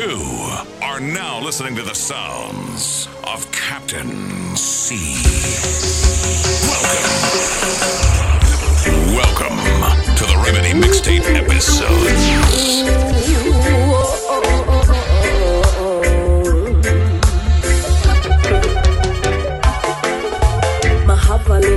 You are now listening to the sounds of Captain C. Welcome to the Remedy Mixtape episodes.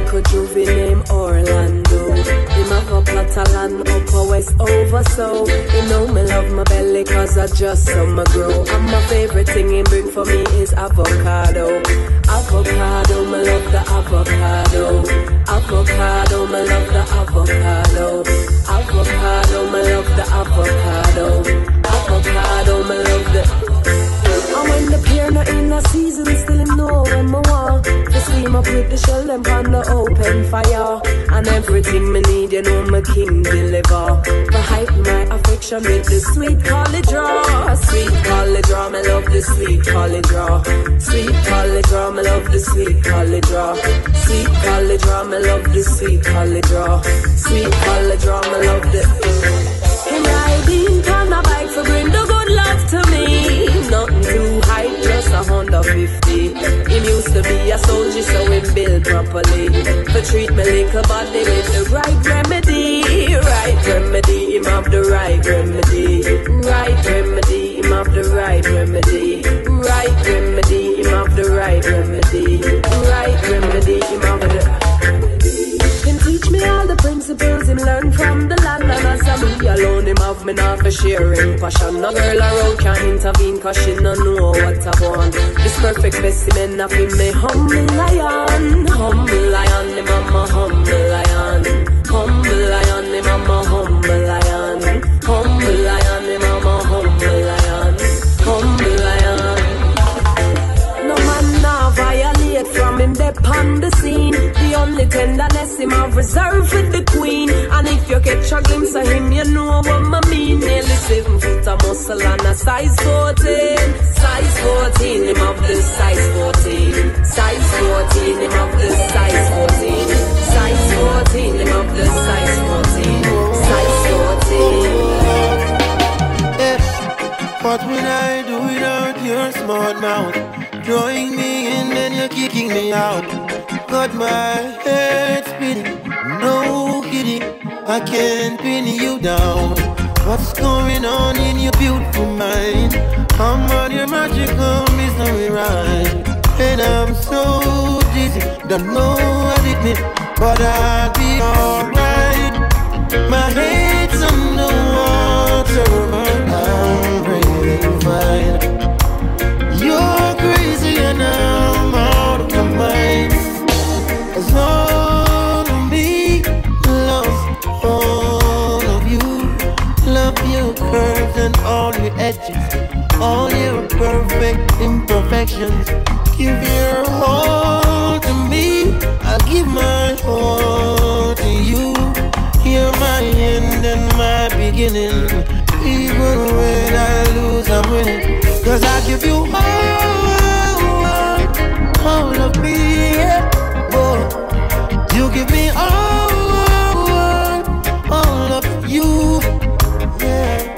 Could you be named Orlando? Him have a plot of land up a west over, so you know me love my belly cause I just summer grow. And my favorite thing he bring for me is avocado. Avocado, me love the avocado. Avocado, me love the avocado. Avocado, me love the avocado. Avocado, me love the... And when the pear not in the season, still him know when me want. To steam up with the shell, them pan the open fire. And everything me need, you know my king deliver. For hype my affection with the sweet collie draw. Sweet collie draw, me love the sweet collie draw. Sweet collie draw, me love the sweet collie draw. Sweet collie draw, me love the sweet collie draw. Sweet collie draw, me love the... Him riding on my bike for bring the good love to me. Nothing too high, just 150. Him used to be a soldier, so him built properly. But treat me like a body with the right remedy. Right remedy, him have the right remedy. Right remedy, him have the right remedy. Right remedy, him have the right remedy. Right remedy, him have the right remedy. Teach me all the principles him learn from the land. And as a me alone him have me not for sharing passion. No girl around can intervene cause she no know what I want. This perfect specimen of him me humble lion. Humble lion, him am a humble lion. Humble lion, him am a humble lion. Humble lion, him am a humble lion. Humble lion. No man now violate from him depth on the scene. Only tenderness him have reserved for the queen. And if you catch a glimpse of him, you know what I mean. Nearly 7 foot of muscle and a size 14. Size 14, him have the size 14. Size 14, him have the size 14. Size 14, him have the size 14. Size 14. Hey, what would I do without your smart mouth? Drawing me in, then you're kicking me out. Got my head spinning, no kidding, I can't pin you down. What's going on in your beautiful mind? I'm on your magical mystery ride. And I'm so dizzy, don't know what it means, but I'll be alright. My head's on the water, I'm breathing fine. You're crazy and I'm out of my mind. It's all of me, lost all of you. Love your curves and all your edges, all your perfect imperfections. Give your all to me, I'll give my all to you. You're my end and my beginning. Even when I lose, I'm winning. Cause I give you all of me, yeah. You give me all of you, yeah.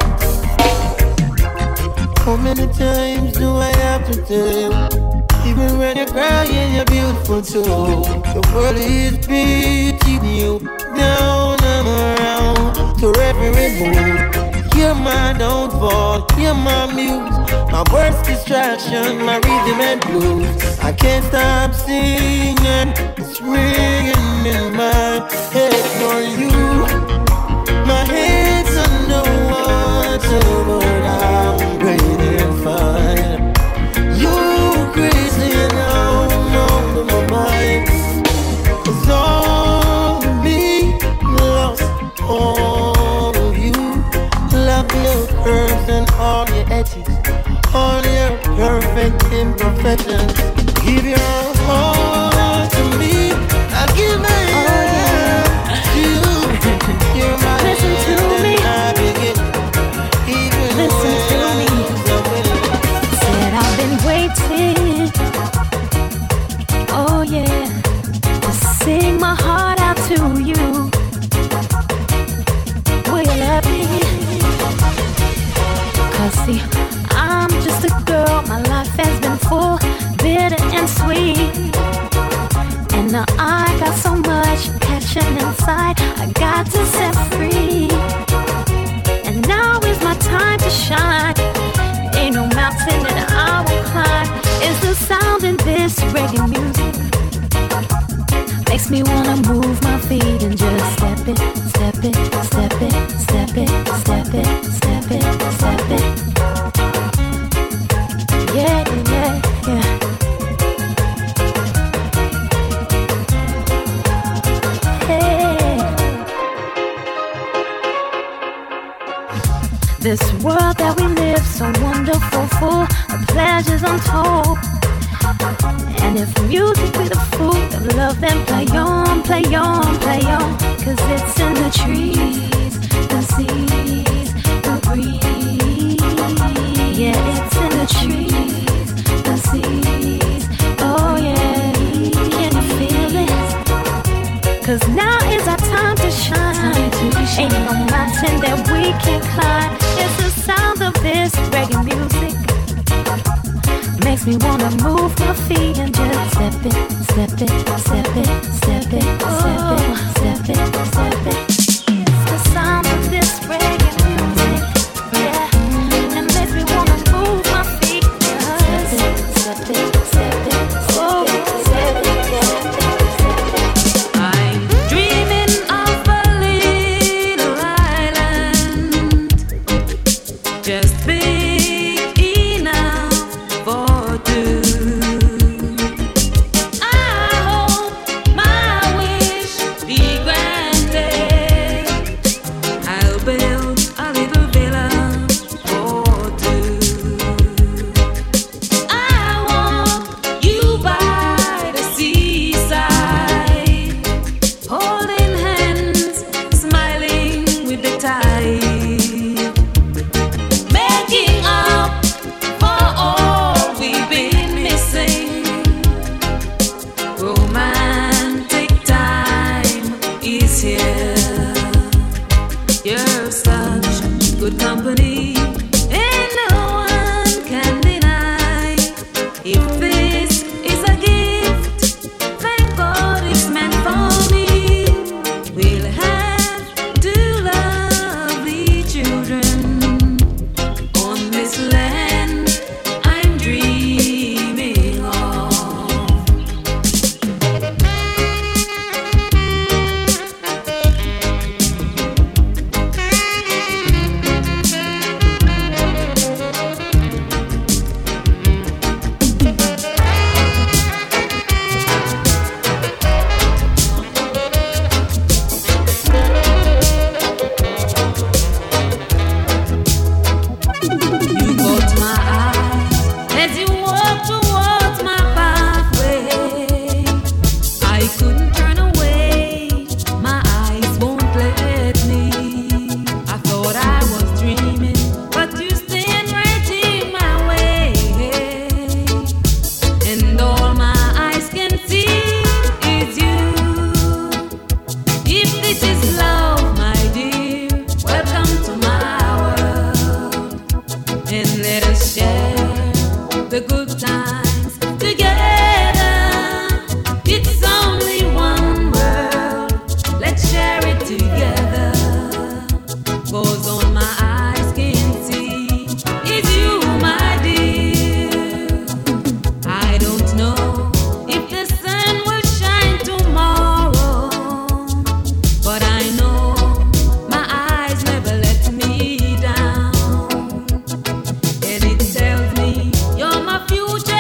How many times do I have to tell you? Even when you're crying, you're beautiful too. The world is beating you down and around to every move. You're my downfall, you're my muse. My worst distraction, my rhythm and blues. I can't stop singing, it's ringing in my head for you. My head's underwater, but I'm breathing fine. You're crazy and I'm out of my mind. It's all of me, lost all of you. Love your curves and all your edges, all your perfect imperfections. Give your heart to me, I'll give my heart to you. You're my end and I begin. Even listen to me. Said I've been waiting, oh yeah, to sing my heart out to you. Will you love me? Cause see, I'm and sweet. And now I got so much passion inside, I got to set free. And now is my time to shine. Ain't no mountain that I won't climb. It's the sound in this reggae music makes me wanna move my feet and just step it, step it, step it, step it, step it, step it, step it. Yeah, yeah, yeah. This world that we live so wonderful, full of pleasures untold. And if music be the fruit of love, then play on, play on, play on. Cause it's in the trees, the seas, the breeze. Yeah, it's in the trees, the seas, oh yeah. Can you feel it? Cause now is our time to shine. Ain't no mountain that we can climb. It's the sound of this reggae music makes me wanna move my feet and just step it, step it, step it, step it, step it, step it, step it. It's the sound of this reggae music, yeah, and makes me wanna move my feet. Step it, step it, step it, step it, step it, step it, step it. I'm dreaming of a little island, just be. Future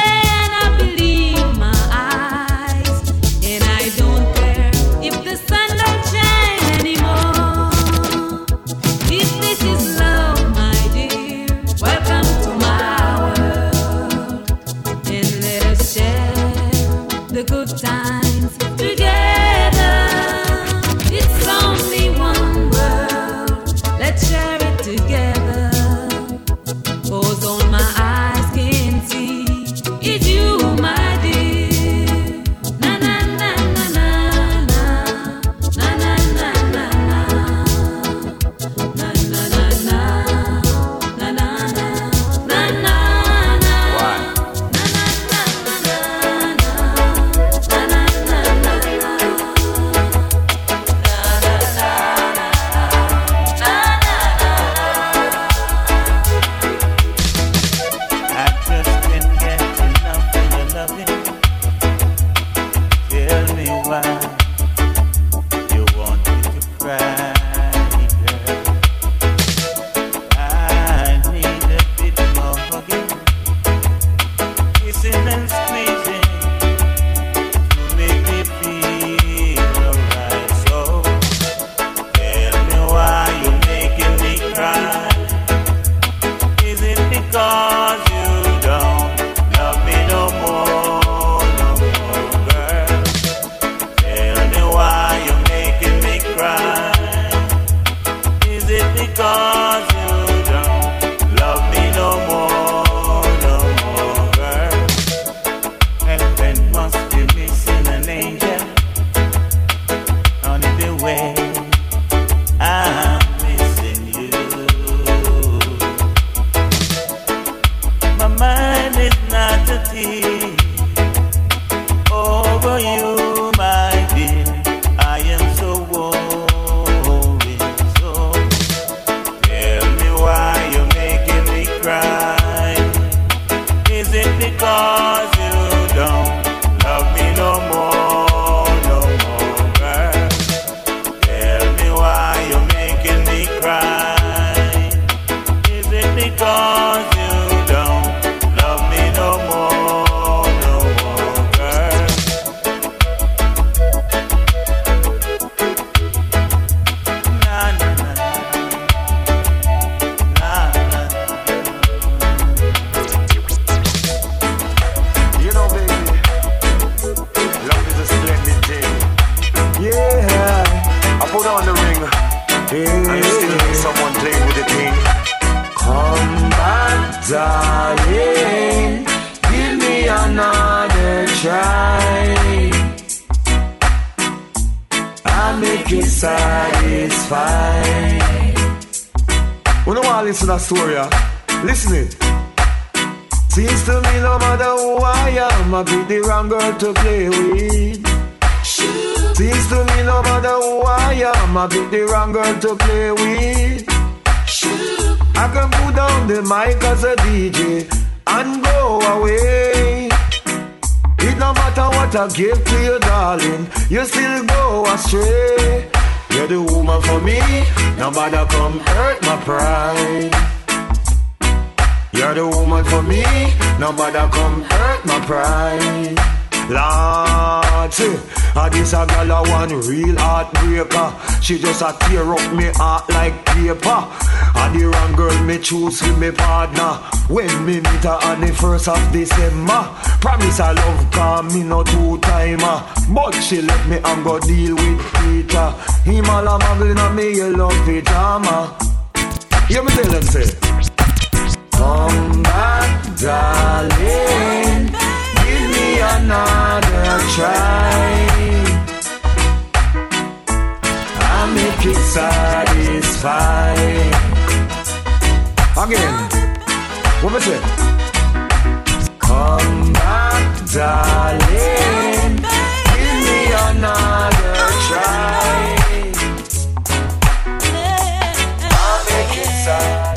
She just a tear up me heart like paper. And the wrong girl me choose with me partner. When me meet her on the 1st of December, promise I love cause me no two-timer. But she let me and go deal with Peter. Him all a muggling on me yellow pyjama. Hear me tell them say, come back darling, give me another try. Make it satisfied. Again, what was it? Come back, darling. Give me another try. I'll make it satisfied.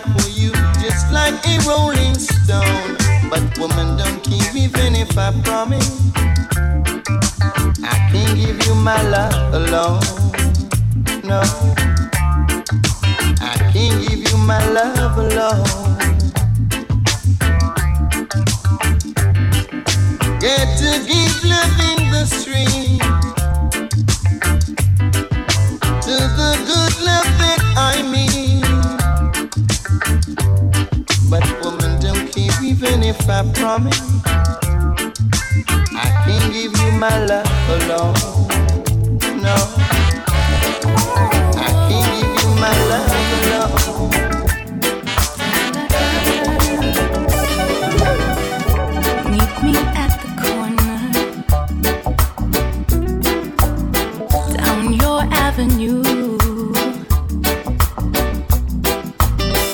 For you, just like a rolling stone. But woman, don't keep even if I promise I can't give you my love alone. No, I can't give you my love alone. Get to give loving the stream to the good love that I mean. But woman, don't keep even if I promise I can't give you my love alone. No, I can't give you my love alone.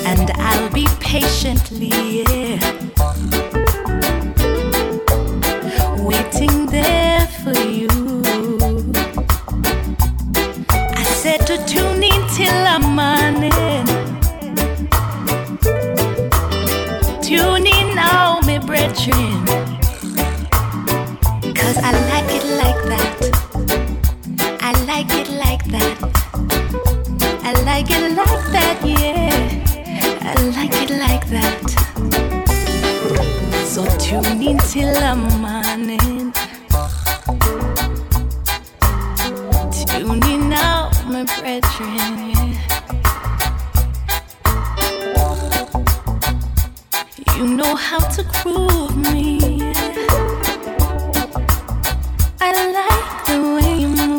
And I'll be patiently, waiting there for you. I said to tune in till the morning. Tune in now, me brethren, 'cause I like it like that. I like it like that. I like it like that, yeah. I like it like that. So tune in till the morning. Tune in now, my brethren, yeah. You know how to groove me, yeah. I like the way you move.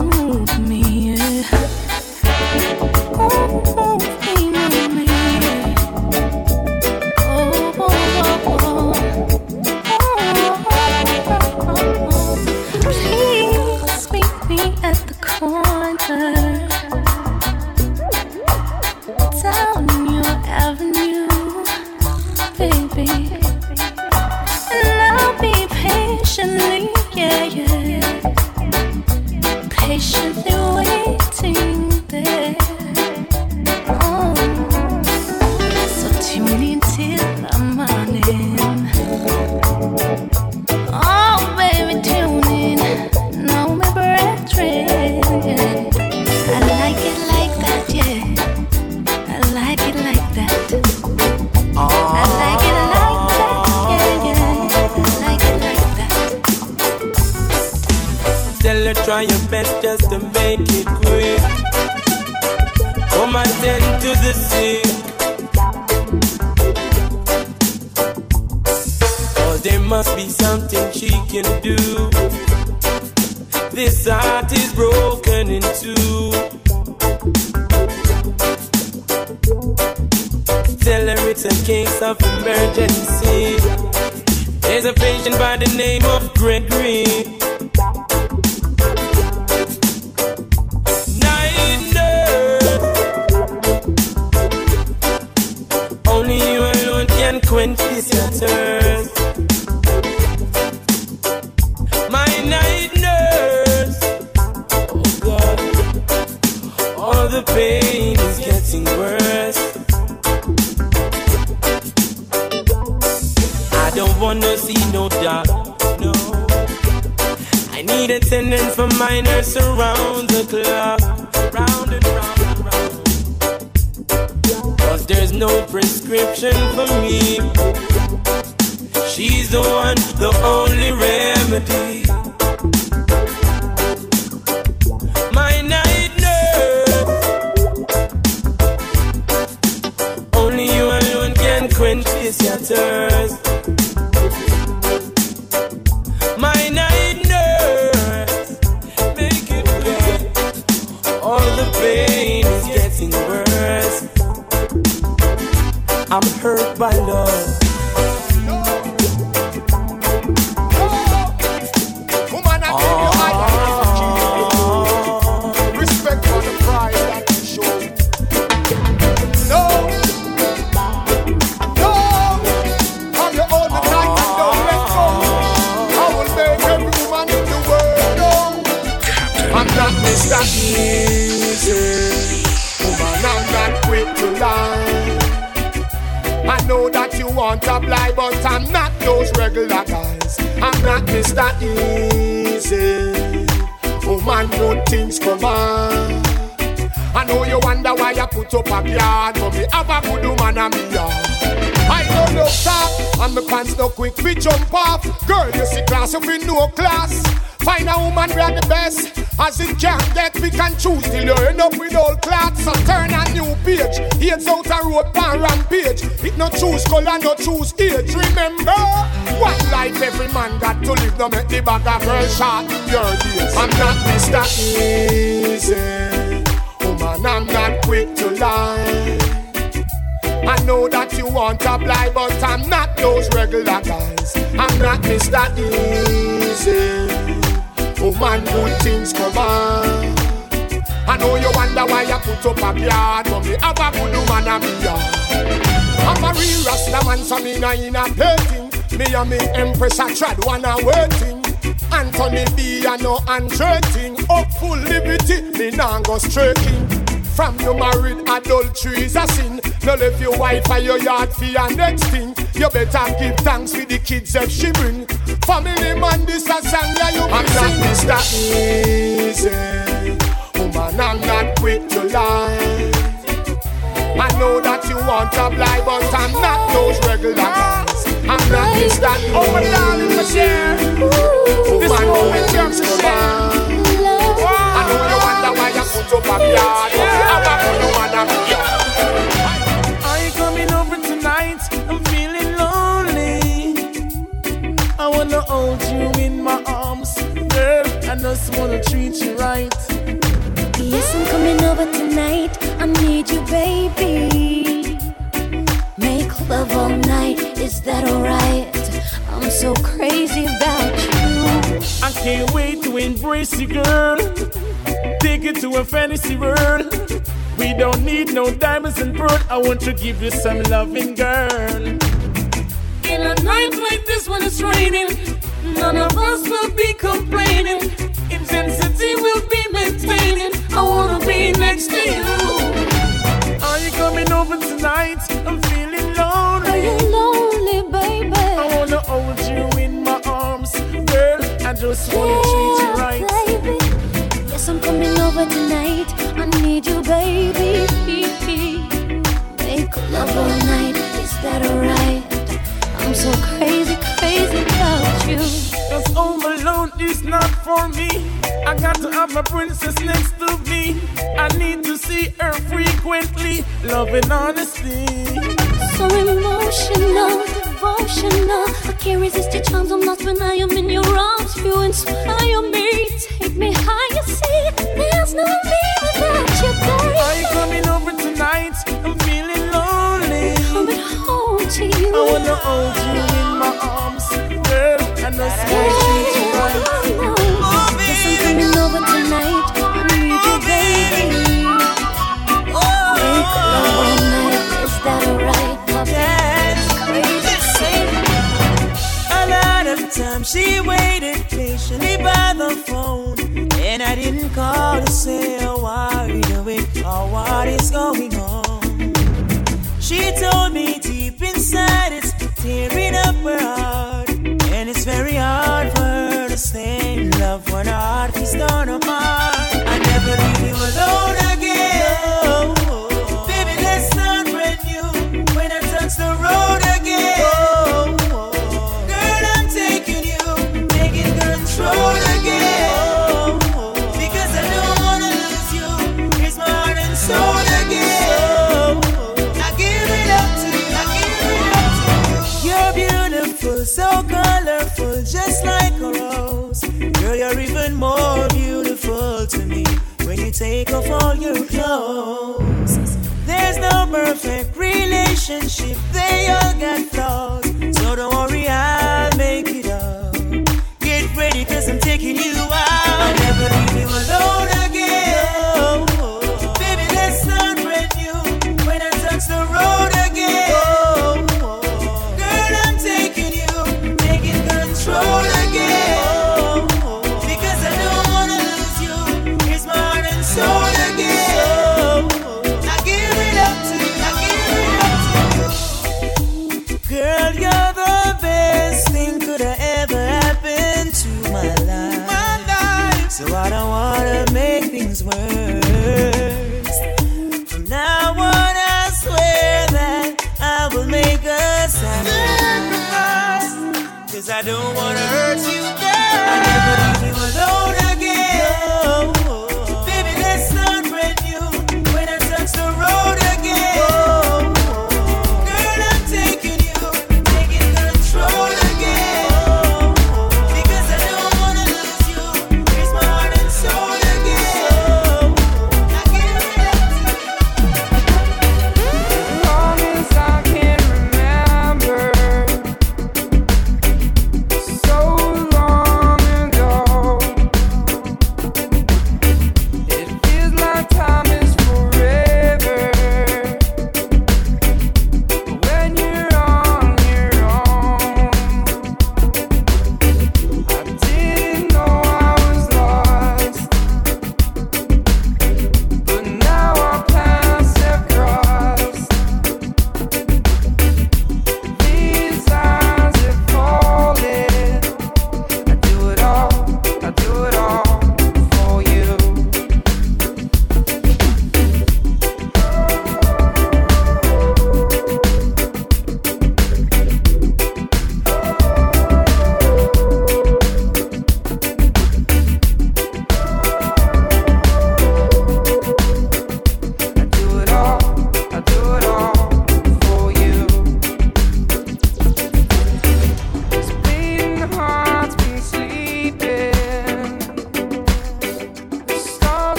want to fly, but I'm not those regular guys. I'm not Mr. Easy. Oh man, good things come on. I know you wonder why I put up a yard, but me have a good man and me yard. I don't look top, and my pants no quick, we jump off. Girl, you see class, you feel no class. Find a woman, we are the best. As it can get, we can choose till you end up with old clothes. So turn a new page, heads out a road, pan rampage. It no choose color, no choose age. Remember, what life every man got to live. No make the bag of her shot, your days. I'm not Mr. Easy. Oh man, I'm not quick to lie. I know that you want to fly, but I'm not those regular guys. I'm not Mr. Easy. Oh man, good things come on. I know you wonder why I put up a yard, but me have a good woman and me yard. I'm a real Rasta man, so me na in a painting. Me and me Empress a trad one a waiting. Anthony B and no uncertain. Up full liberty, me na go striking. From your married adultery is a sin. No left your wife at your yard for your next thing. You better give thanks for the kids if she bring. Family man, this a song that you I'm not Mr. Easy. Oh man, I'm not quick to lie. I know that you want to lie, but I'm not those regular guys. I'm not Mr. Easy. Oh my darling, my dear. Oh this man, moment comes to mind. I know you wonder why you put up a yard, but you have a good woman and a yard. I'm coming over tonight, I'm feeling lonely. I wanna hold you in my arms, girl, I just wanna treat you right. Yes, I'm coming over tonight, I need you, baby. Make love all night, is that alright? I'm so crazy about you. I can't wait to embrace you, girl. Take it to a fantasy world. We don't need no diamonds and pearl. I want to give you some loving, girl. In a night like this when it's raining, none of us will be complaining. Intensity will be maintaining. I want to be next to you. Are you coming over tonight? I'm feeling lonely. Are you lonely, baby? I want to hold you in my arms, girl. I just want to treat you right. Baby. Yes, I'm coming over tonight. I need you, baby. Make love all night. Is that alright? I'm so crazy, crazy about you. Cause all alone is not for me. I got to have my princess next to me. I need to see her frequently. Love and honesty. So emotional, devotional. I can't resist your charms. I'm lost when I am in your arms. You inspire me. Take me higher, see. There's no me without you, baby. Are you coming over tonight? I'm feeling lonely. Come at home to you. I wanna hold you in my arms, girl. And the sky treats you right. Yes, I'm coming over tonight. I need you, baby. Make love all night. Is that alright, love? That's crazy. A lot of time she waited patiently by the phone. And I didn't call to say, oh, why are you doing, or what is going on? She told me deep inside it's tearing up her heart. And it's very hard for her to stay in love when her heart is torn apart. I never leave you alone again. No. Baby, let's start brand new when I touch the road again. Oh. Girl, I'm taking you, taking control again. Just like a rose, girl, you're even more beautiful to me when you take off all your clothes. There's no perfect relationship, they all got flaws, so don't worry, I'll make it up. Get ready, cause I'm taking you out. I'll never leave you alone again. No. Baby, let's start brand new when I touch the road again. I don't wanna hurt you, girl. I never leave you alone again. No. Baby, let's start brand new. When I touch the road again, girl, I'm taking you, taking control again. Because I don't wanna lose you. Here's my heart and soul again. I can't relate to you. Long as I can remember.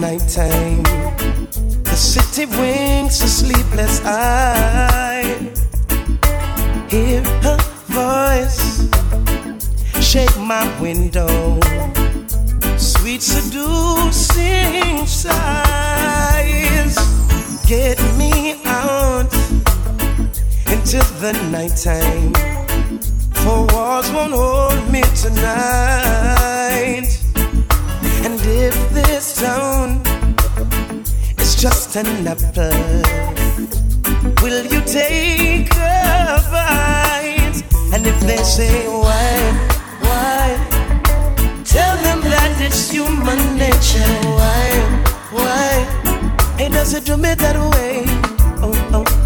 Nighttime, the city winks a sleepless eye. Hear her voice shake my window, sweet seducing sighs. Get me out into the nighttime, for walls won't hold me tonight. And if this town is just an apple, will you take a bite? And if they say why, tell them that it's human nature. Why, it doesn't do me that way. Oh,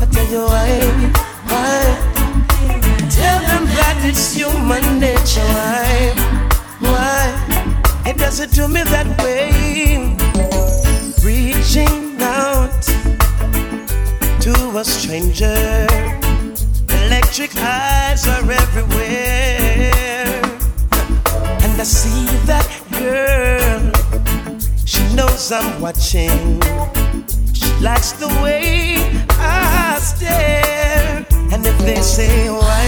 I tell you why, tell them that it's human nature. Why? It doesn't do me that way. Reaching out to a stranger, electric eyes are everywhere. And I see that girl, she knows I'm watching. She likes the way I stare. And if they say why,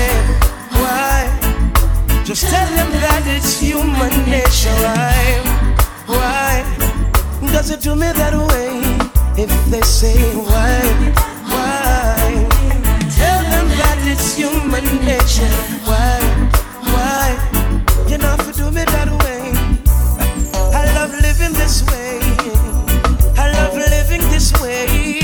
just tell them that it's human nature. Why does it do me that way? If they say why, tell them that it's human nature. Why, you know if you do me that way. I love living this way. I love living this way.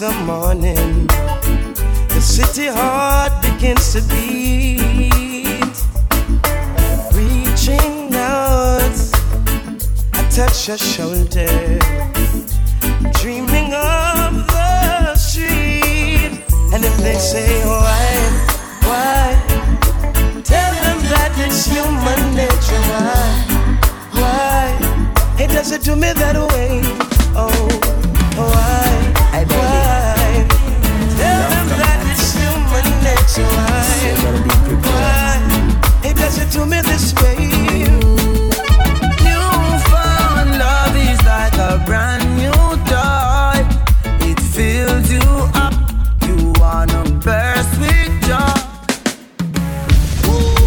The morning, the city heart begins to beat. Reaching out, I touch your shoulder, dreaming of they say why? Tell them that it's human nature, why? It does it to me that way, oh, why? Tell them that it's human nature, why? It does it to me this way. Newfound love is like a brand new toy. It fills you up, you wanna burst with joy.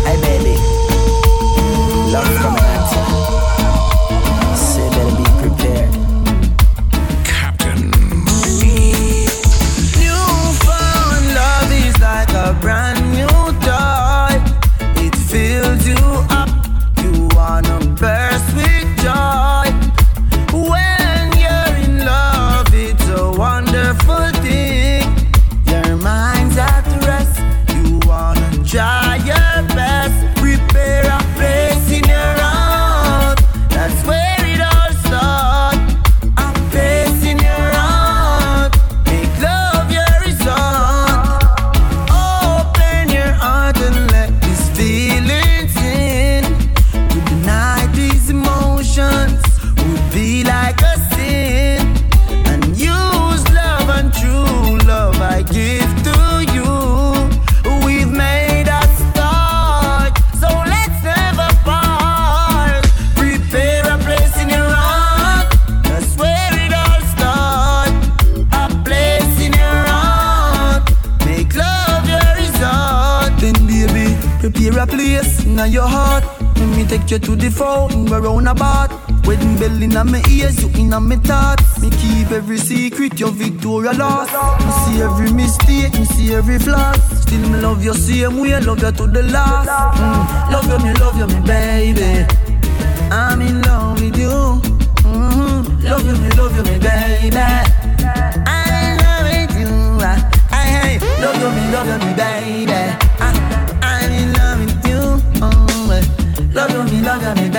Hey baby, love from Atlanta. Say better be prepared. Captain C. Newfound love is like a brand new toy. It fills you up, you wanna burst with joy. When you're in love, it's a wonderful thing. Your mind's at rest, you wanna try your best. Prepare a place in your heart, that's where it all starts. A place in your heart, make love your resort. Open your heart and let these feelings in. To deny these emotions would be like a sin. And use love and true love I give to you. We've made a start, so let's never part. Prepare a place in your heart, that's where it all starts. A place in your heart, make love your resort. Then baby, prepare a place in your heart. Let me take you to the fountain, we're round about. Wedding bell in my ears, you in my thoughts. Me keep every secret, your Victoria lost. Me see every mistake, me see every flaw. Still me love you same way, love you to the last. Love you me baby, I'm in love with you. Love you me baby, I'm in love with you. Love you me baby, I'm in love with you. Love you me baby, I'm in love with you. Newfound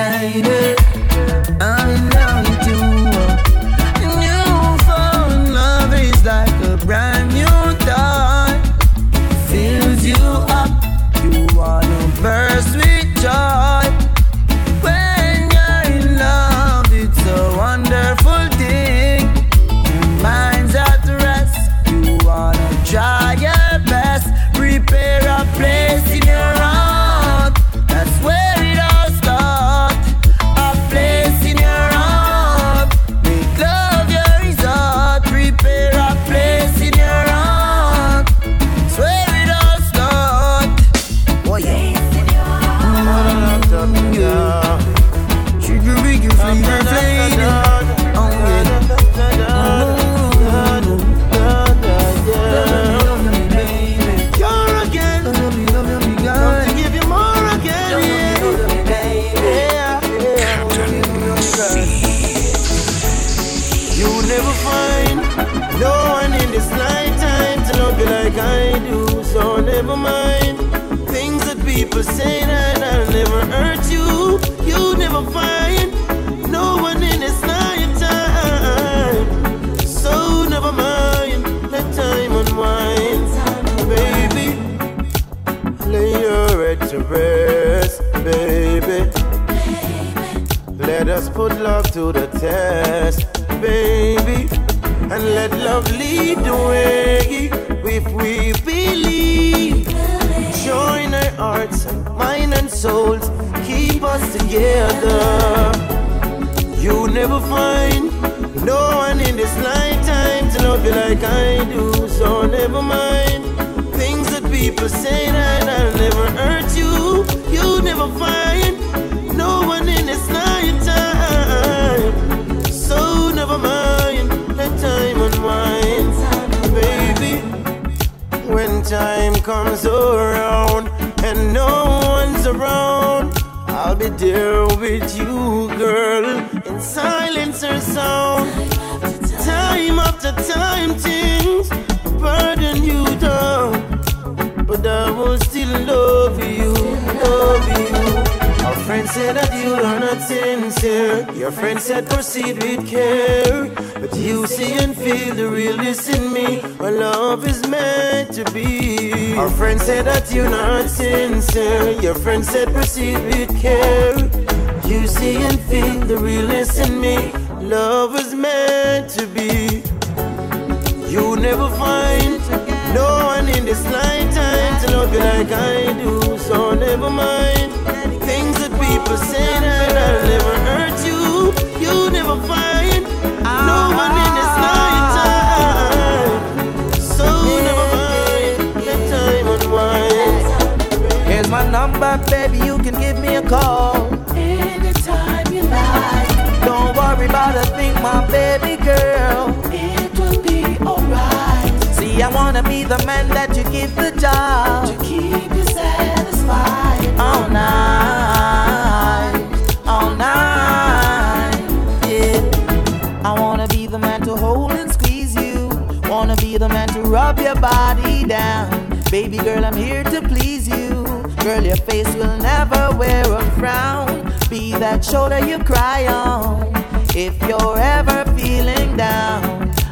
love is like a brand new dawn. Fills you up, you wanna burst with joy. When you're in love, it's a wonderful thing. Your mind's at rest, you wanna try your best. Prepare a place in your heart, that's where it all starts. Never mind things that people say that I'll never hurt you. You'll never find no one in this lifetime. So never mind, let time unwind. Baby, lay your head to rest, baby. Let us put love to the test, baby. And let love lead the way if we believe. Join our hearts, mind and souls, keep us together. You'll never find no one in this lifetime to love you like I do. So never mind things that people say that I'll never hurt you. You'll never find no one in this lifetime. So never mind, let time unwind, baby. When time comes around and no one's around, I'll be there with you, girl, in silence or sound. Time after time, things burden you down, but I will still love you, love you. Our friends said that you are not sincere. Your friend said proceed with care, but you see and feel the realness in me. Our love is meant to be. Our friend said that you're not sincere. Your friend said proceed with care. You see and feel the realness in me. Love is meant to be. You never find no one in this lifetime to love you like I do. So never mind things that people say that I'll never hurt you. You never find no one in this lifetime. So never mind the time and why. Here's my number, baby, you can give me a call anytime you like. Don't worry about a thing, my baby girl. It will be alright. See, I wanna be the man that you give the job, to keep you satisfied all night, all night. Yeah, I wanna be the man to hold and squeeze you. Wanna be the man to rub your body down. Baby girl, I'm here to please you. Girl, your face will never wear a frown. Be that shoulder you cry on. If you're ever feeling down,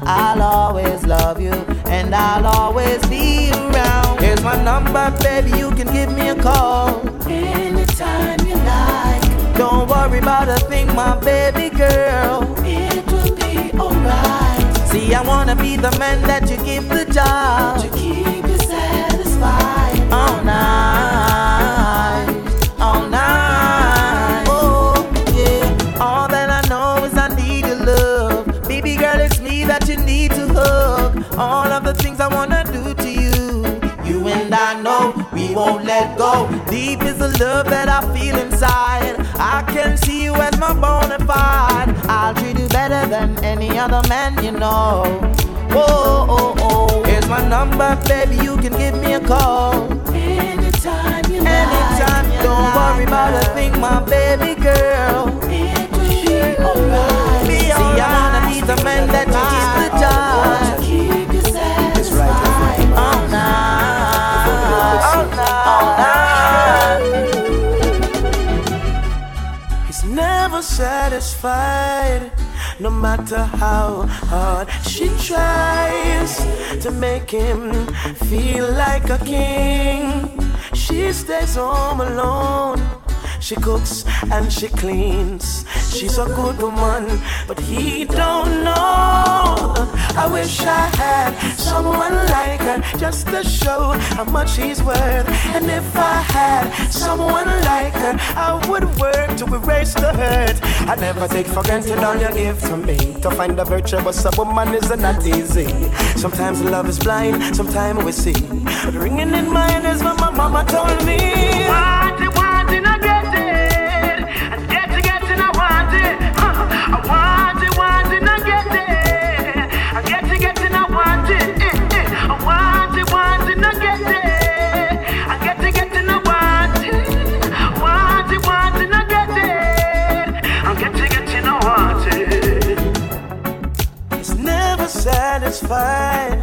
I'll always love you and I'll always be around. Here's my number, baby, you can give me a call anytime you like. Don't worry about a thing, my baby girl. It will be alright. See, I wanna be the man that you give the job, to keep you satisfied all night, all night. All of the things I wanna do to you. You and I know we won't let go. Deep is the love that I feel inside. I can see you as my bona fide. I'll treat you better than any other man you know. Whoa, oh, oh. Here's my number, baby, you can give me a call anytime you like. Anytime, don't worry about a thing, my baby girl. It will be alright. See, I wanna be the man that you keep the job. Satisfied, no matter how hard she tries to make him feel like a king. She stays home alone, she cooks and she cleans. She's a good woman, but he don't know. I wish I had someone like her, just to show how much he's worth. And if I had someone like her, I would work to erase the hurt. I never take for granted all you give to me. To find a virtuous woman isn't that easy. Sometimes love is blind, sometimes we see. But ringing in my ears is what my mama told me. Wanting I get it, and getting I want it. I want it, wanting I get it, and getting I want it. I want it, wanting I get it, and getting I want it. I want it, wanting I get it, and getting I want it. It's never satisfied,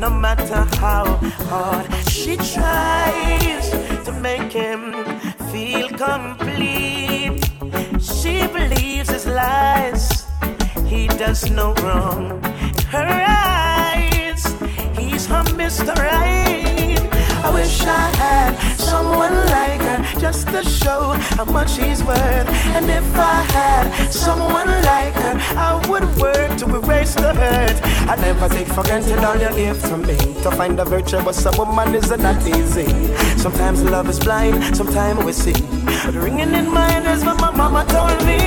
no matter how hard she tries to make him feel complete. She believes his lies, he does no wrong. Her eyes, he's her Mr. Right. I wish I had someone like her, just to show how much he's worth. And if I had someone like her, I would work to erase the hurt. I never take for granted all you give to me. To find a virtue, but some woman isn't that easy. Sometimes love is blind, sometimes we see. But ringing in my ears is what my mama told me.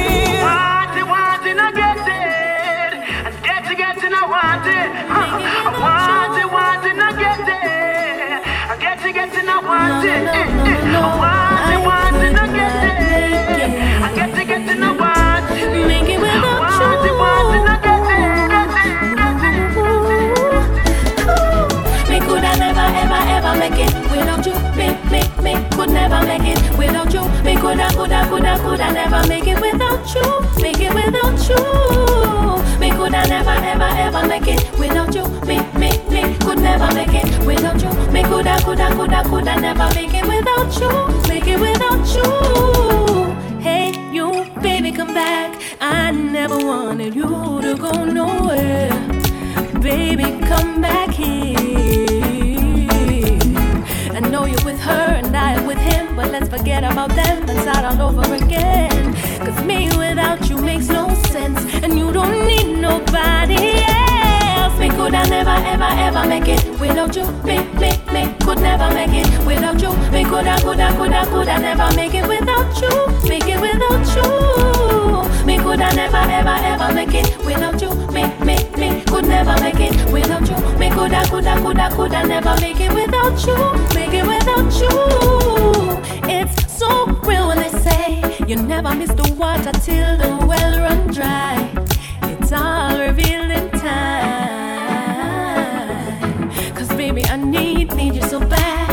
Wanting, I get it. And getting, I want it. Wanting, I get it. Getting I want it. I want it, I get it. I get to get to know what to make it without you. I get it. Me could I never ever ever make it without you. Me could never make it without you. Me could I never make it without you. Make it without you. Me could I never ever ever make it without you. Me could never make it without you. Me could I never make it without you. Make it without you. Hey. make it without you. Me could never make it without you. Me coulda never make it without you. Make it without you. Me coulda never ever make it without you. Me could never make it without you. Me coulda never make it without you. Make it without you. It's so real when they say you never miss the water till the well run dry. It's all revealed in time. Cause baby, I need you so bad.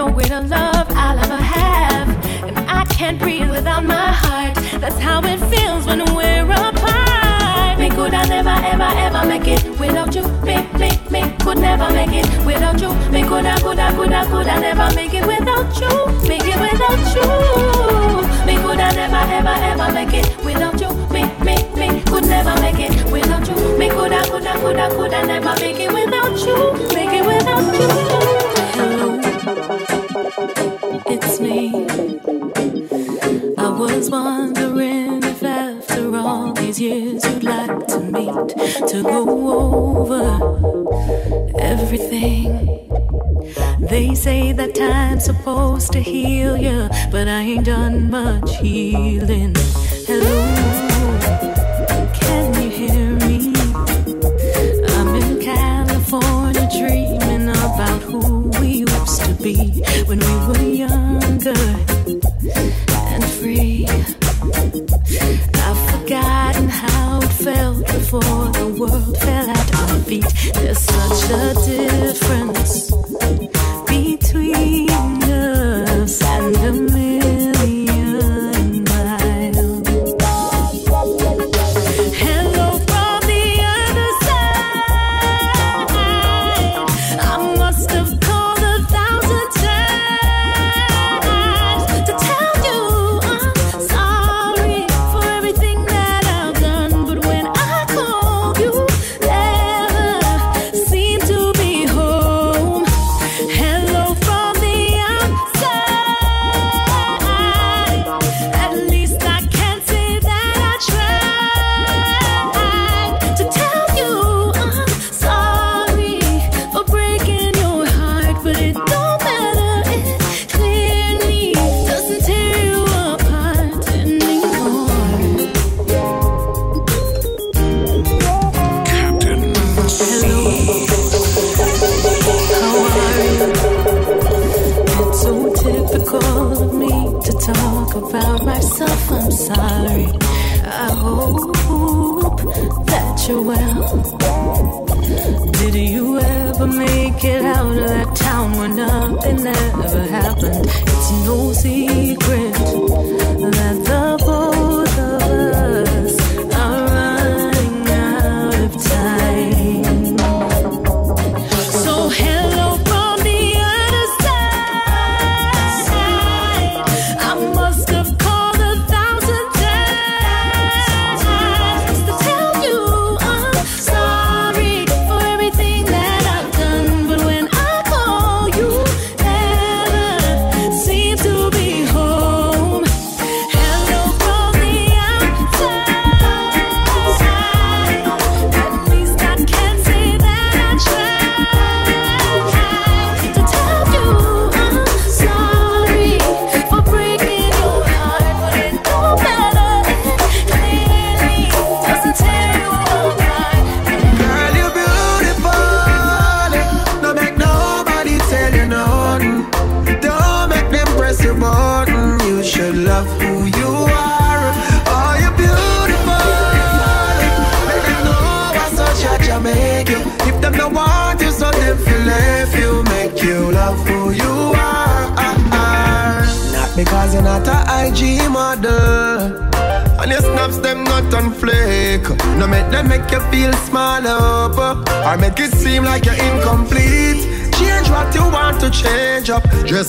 No way to love I'll ever have. And I can't breathe without my heart. That's how it feels when we're apart. Me coulda never ever make it without you. Me could never make it without you. Me coulda never make it without you. Make it without you. Me coulda never ever make it without you. Me could never make it without you. Me coulda never make it without you. Make it without you. Hello, it's me. I was wondering if after all these years you'd like to meet, to go over everything. They say that time's supposed to heal you, but I ain't done much healing. Hello. Dreaming about who we used to be when we were younger and free. I've forgotten how it felt before the world fell at our feet. There's such a difference between us and a million miles. Hello.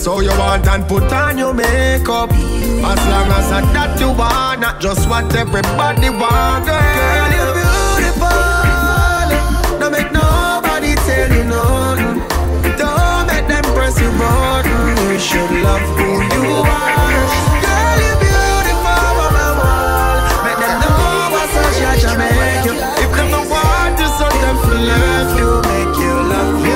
So you want and put on your makeup. As long as I that you want, not just what everybody want. Girl, you're beautiful. Don't make nobody tell you nothing. Don't make them press you button. You should love who you are. Girl, you're beautiful. Make them know what's such a make you. If them don't want you, so them feel love you. Make you love you.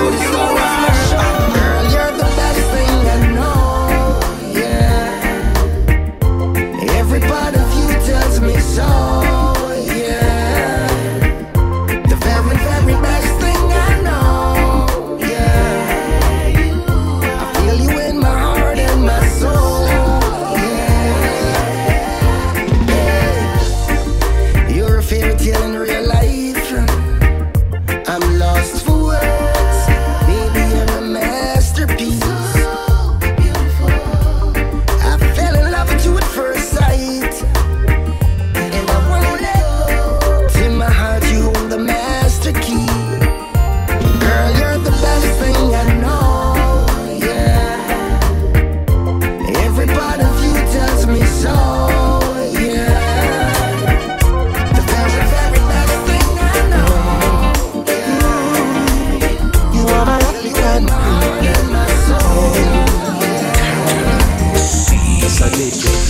religion.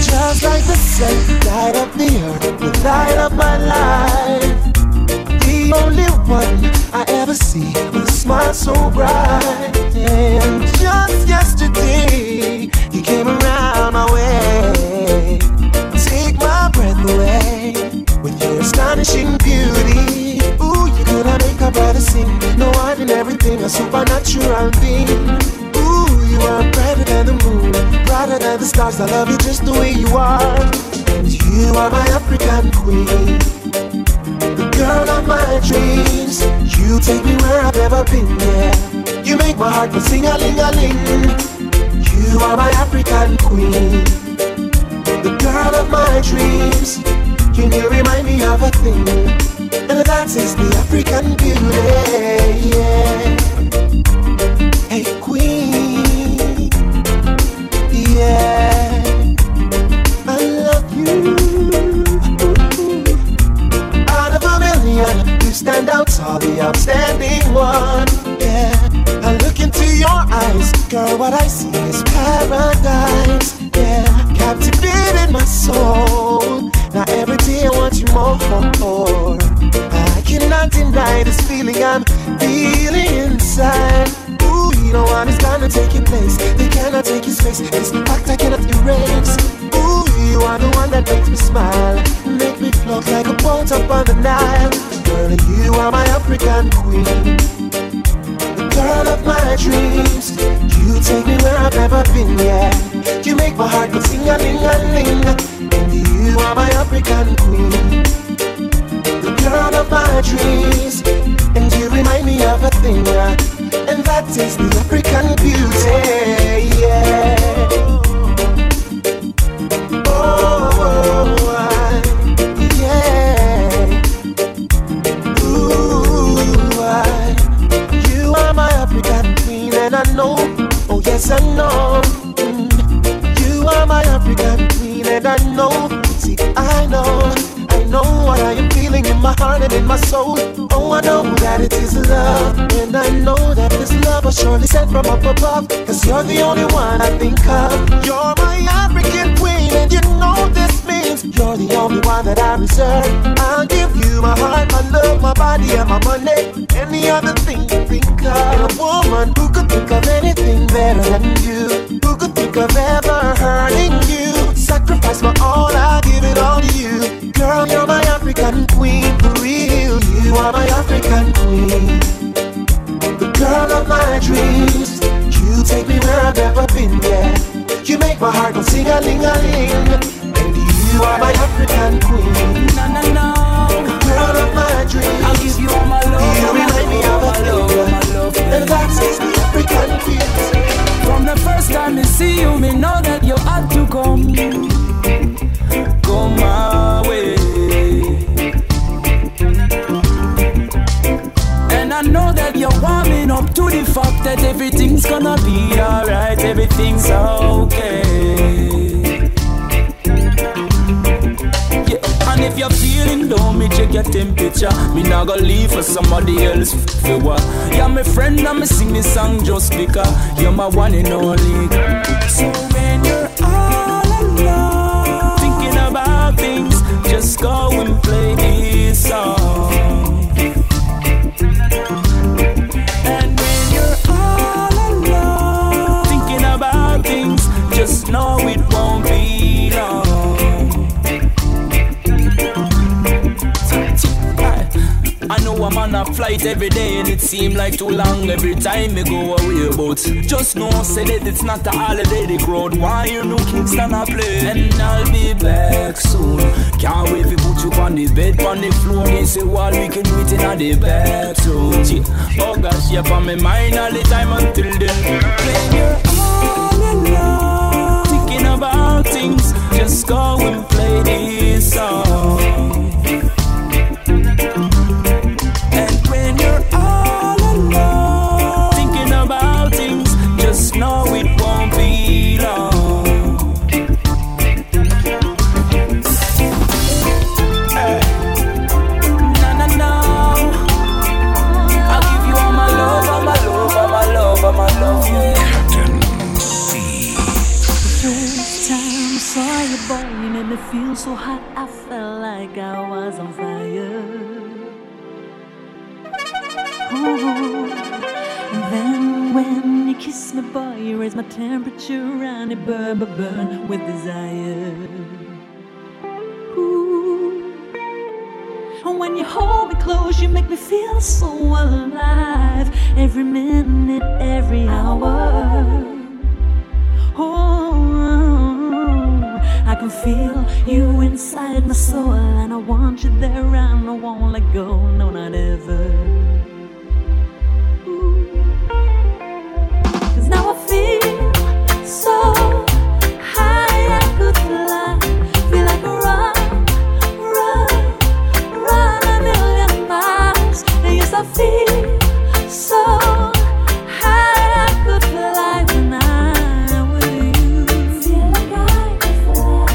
Just like the sun, light up the earth, you light up my life. The only one I ever see with a smile so bright. And just yesterday, you came around my way. Take my breath away with your astonishing beauty. Ooh, you're gonna make a brother sing. No one in everything, a supernatural being. You are brighter than the moon, brighter than the stars. I love you just the way you are. And you are my African queen, the girl of my dreams. You take me where I've ever been, yeah. You make my heart go sing-a-ling-a-ling. You are my African queen, the girl of my dreams. You nearly remind me of a thing, and that is the African beauty, yeah. Hey, queen. Yeah, I love you. Out of a million, you stand out tall, the outstanding one. Yeah, I look into your eyes, girl, what I see is paradise. Yeah, captivated my soul. Now every day I want you more. I cannot deny this feeling I'm feeling inside. No one is gonna take your place. They cannot take your space. It's the fact I cannot erase. Ooh, you are the one that makes me smile, make me float like a boat up on the Nile. Girl, you are my African queen, the girl of my dreams. You take me where I've never been, yeah. You make my heart go sing-a-ling-a-ling. And you are my African queen, the girl of my dreams. And you remind me of a thing, yeah. And that is the African beauty, yeah. Oh, yeah. Ooh, you are my African queen, and I know, oh yes I know. You are my African queen, and I know, see I know. I know what I am feeling in my heart and in my soul. Oh, I know that it is love, and I know that this love was surely sent from up above. Cause you're the only one I think of. You're my African queen, and you know this means you're the only one that I reserve. I'll give you my heart, my love, my body, and my money, any other thing you think of. A woman who could think of anything better than you, who could think of ever hurting you. Sacrifice my all, I'll give it all to you. Girl, you're my African queen, for real. You are my African queen, the girl of my dreams. You take me where I've ever been, yeah. You make my heart go sing-a-ling-a-ling. And you are my African queen, the girl of my dreams. I'll give you all my love. You remind me of a thing, and that is the African queen. From the first time I see you, me know that you had to come my way. And I know that you're warming up to the fact that everything's gonna be alright, everything's okay. Yeah, and if you're feeling low, me check your temperature. Me not gonna leave for somebody else for what. You're my friend and me sing this song just because you're my one and only girl. So when you're all alone, just go and play this song. And when you're all alone, thinking about things, just know it won't be long. I know I'm on a flight every day and it seems like too long every time I go away, but just know, say that it's not a holiday, the crowd why you no Kingston a play. And I'll be back soon. Can't wait to put you on the bed, on the floor. They say, well, we can do it in the bathroom. Oh gosh, yeah, for my mind all the time until then. When you're all alone, thinking about things, just go and play this song. And when you're all alone, thinking about things, just know it won't be long. Captain C. feel so hot, I felt like I was on fire. Ooh. And then when you kiss me, boy, you raise my temperature and it burn with desire. Ooh. And when you hold me close, you make me feel so alive. Every minute, every hour. I can feel you inside my soul, and I want you there and I won't let go, no, not ever. Ooh. 'Cause now I feel so high I could fly. Feel like a run a million miles. And yes, I feel so high I could fly when I'm with you. Feel like I could fly.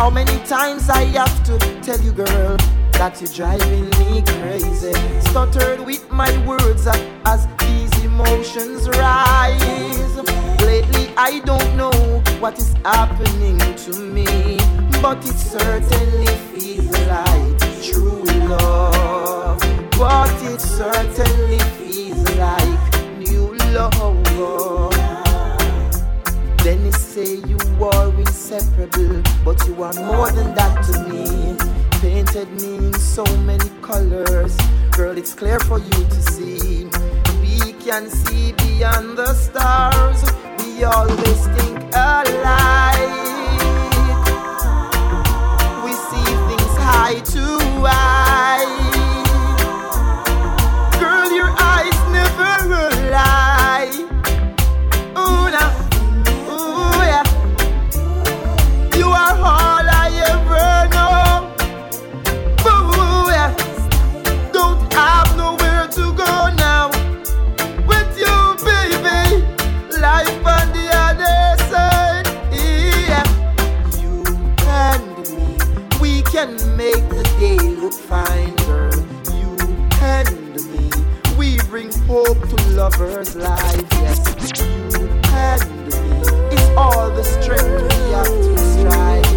How many times I have to tell you, girl, that you're driving me crazy. Stuttered with my words as these emotions rise. Lately I don't know what is happening to me, but it certainly feels like true love. But it certainly feels like new love. Then you say you are inseparable, but you are more than that to me. Painted me in so many colors, girl, it's clear for you to see. We can see beyond the stars, we always think alike. We see things eye to eye. Girl, your eyes never lie. Ooh, nah. All I ever know. Ooh, yeah. Don't have nowhere to go now. With you, baby, life on the other side. Yeah. You and me, we can make the day look fine, girl. You and me, we bring hope to lovers' lives. Yes, you and me, it's all the strength we have to strive.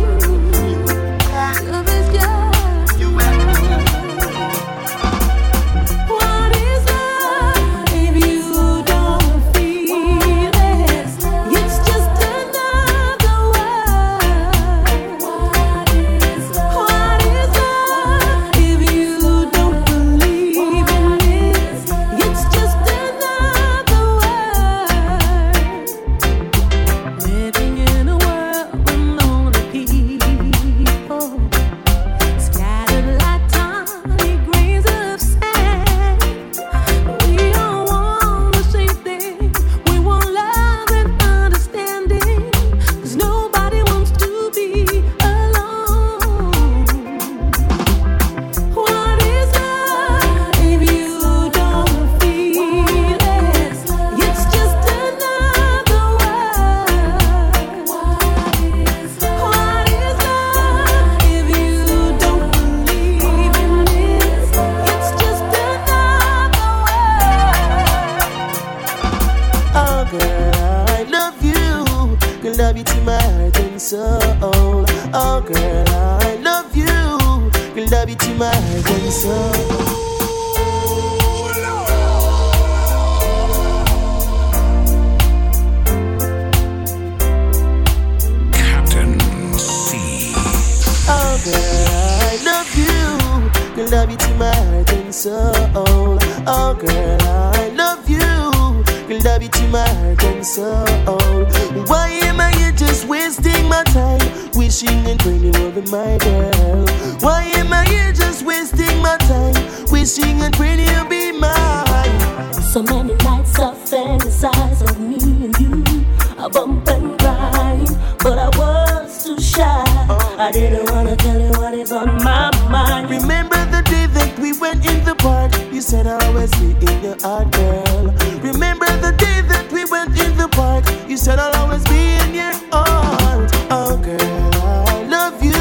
Bump and grind, but I was too shy. I didn't wanna tell you what is on my mind. Remember the day that we went in the park? You said I always be in your heart, girl. Remember the day that we went in the park? You said I'll always be in your heart. Oh girl, I love you.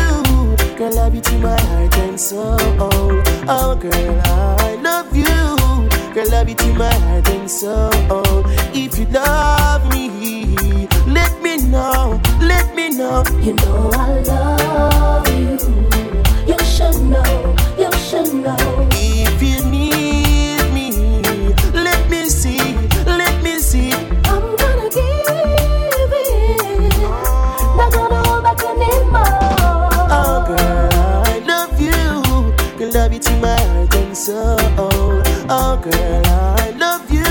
Girl, love you to my heart and soul. Oh girl, I love you. Girl, love you to my heart and soul. If you love me, let me know, let me know. You know I love you, you should know, you should know. If you need me, let me see, let me see. I'm gonna give it, not gonna hold back anymore. Oh girl, I love you. Girl, love you to my heart and soul. Oh girl, I love you.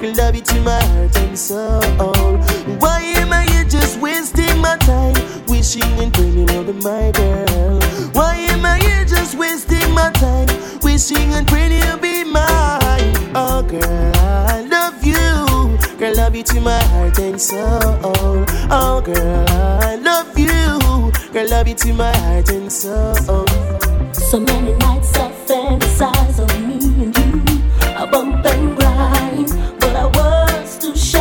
Girl, love you to my heart and soul. Why am I here just wasting my time, wishing and praying over my girl? Why am I here just wasting my time, wishing and praying you'll be mine? Oh girl, I love you. Girl, love you to my heart and soul. Oh girl, I love you. Girl, love you to my heart and soul. So many nights I fantasize of me and you. I bump and grind, but I was too shy.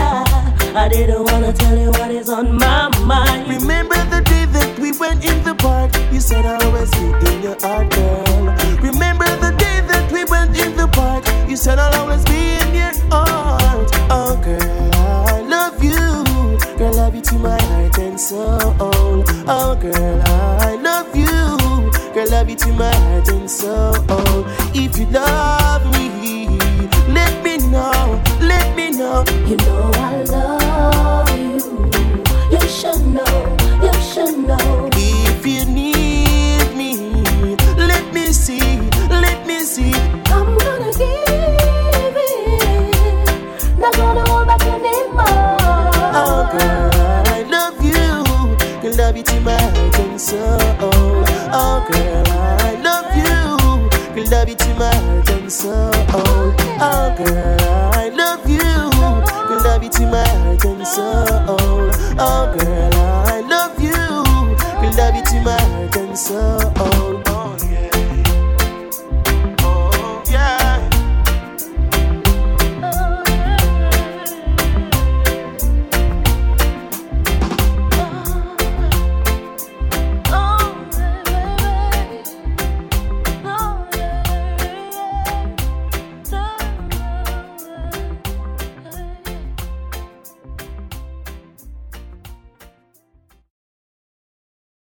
I didn't wanna tell you what is on my mind. Remember the day that we went in the park? You said I always be in your heart, girl. Remember the day that we went in the park? You said I'll always be in your heart. Oh girl, I love you. Girl, love you to my heart and soul. Oh girl, I love you. Girl, love you to my heart and soul. If you love me, let me know, let me know. You know I love you, you should know, you should know. If you need me, let me see, let me see. I'm gonna give it, not gonna hold back anymore. Oh girl, I love you. Girl, love you to my heart and soul. Oh girl, I love you. Girl, love you to my heart and soul. Oh girl, I love you. Girl, love you to my heart and soul. Oh girl.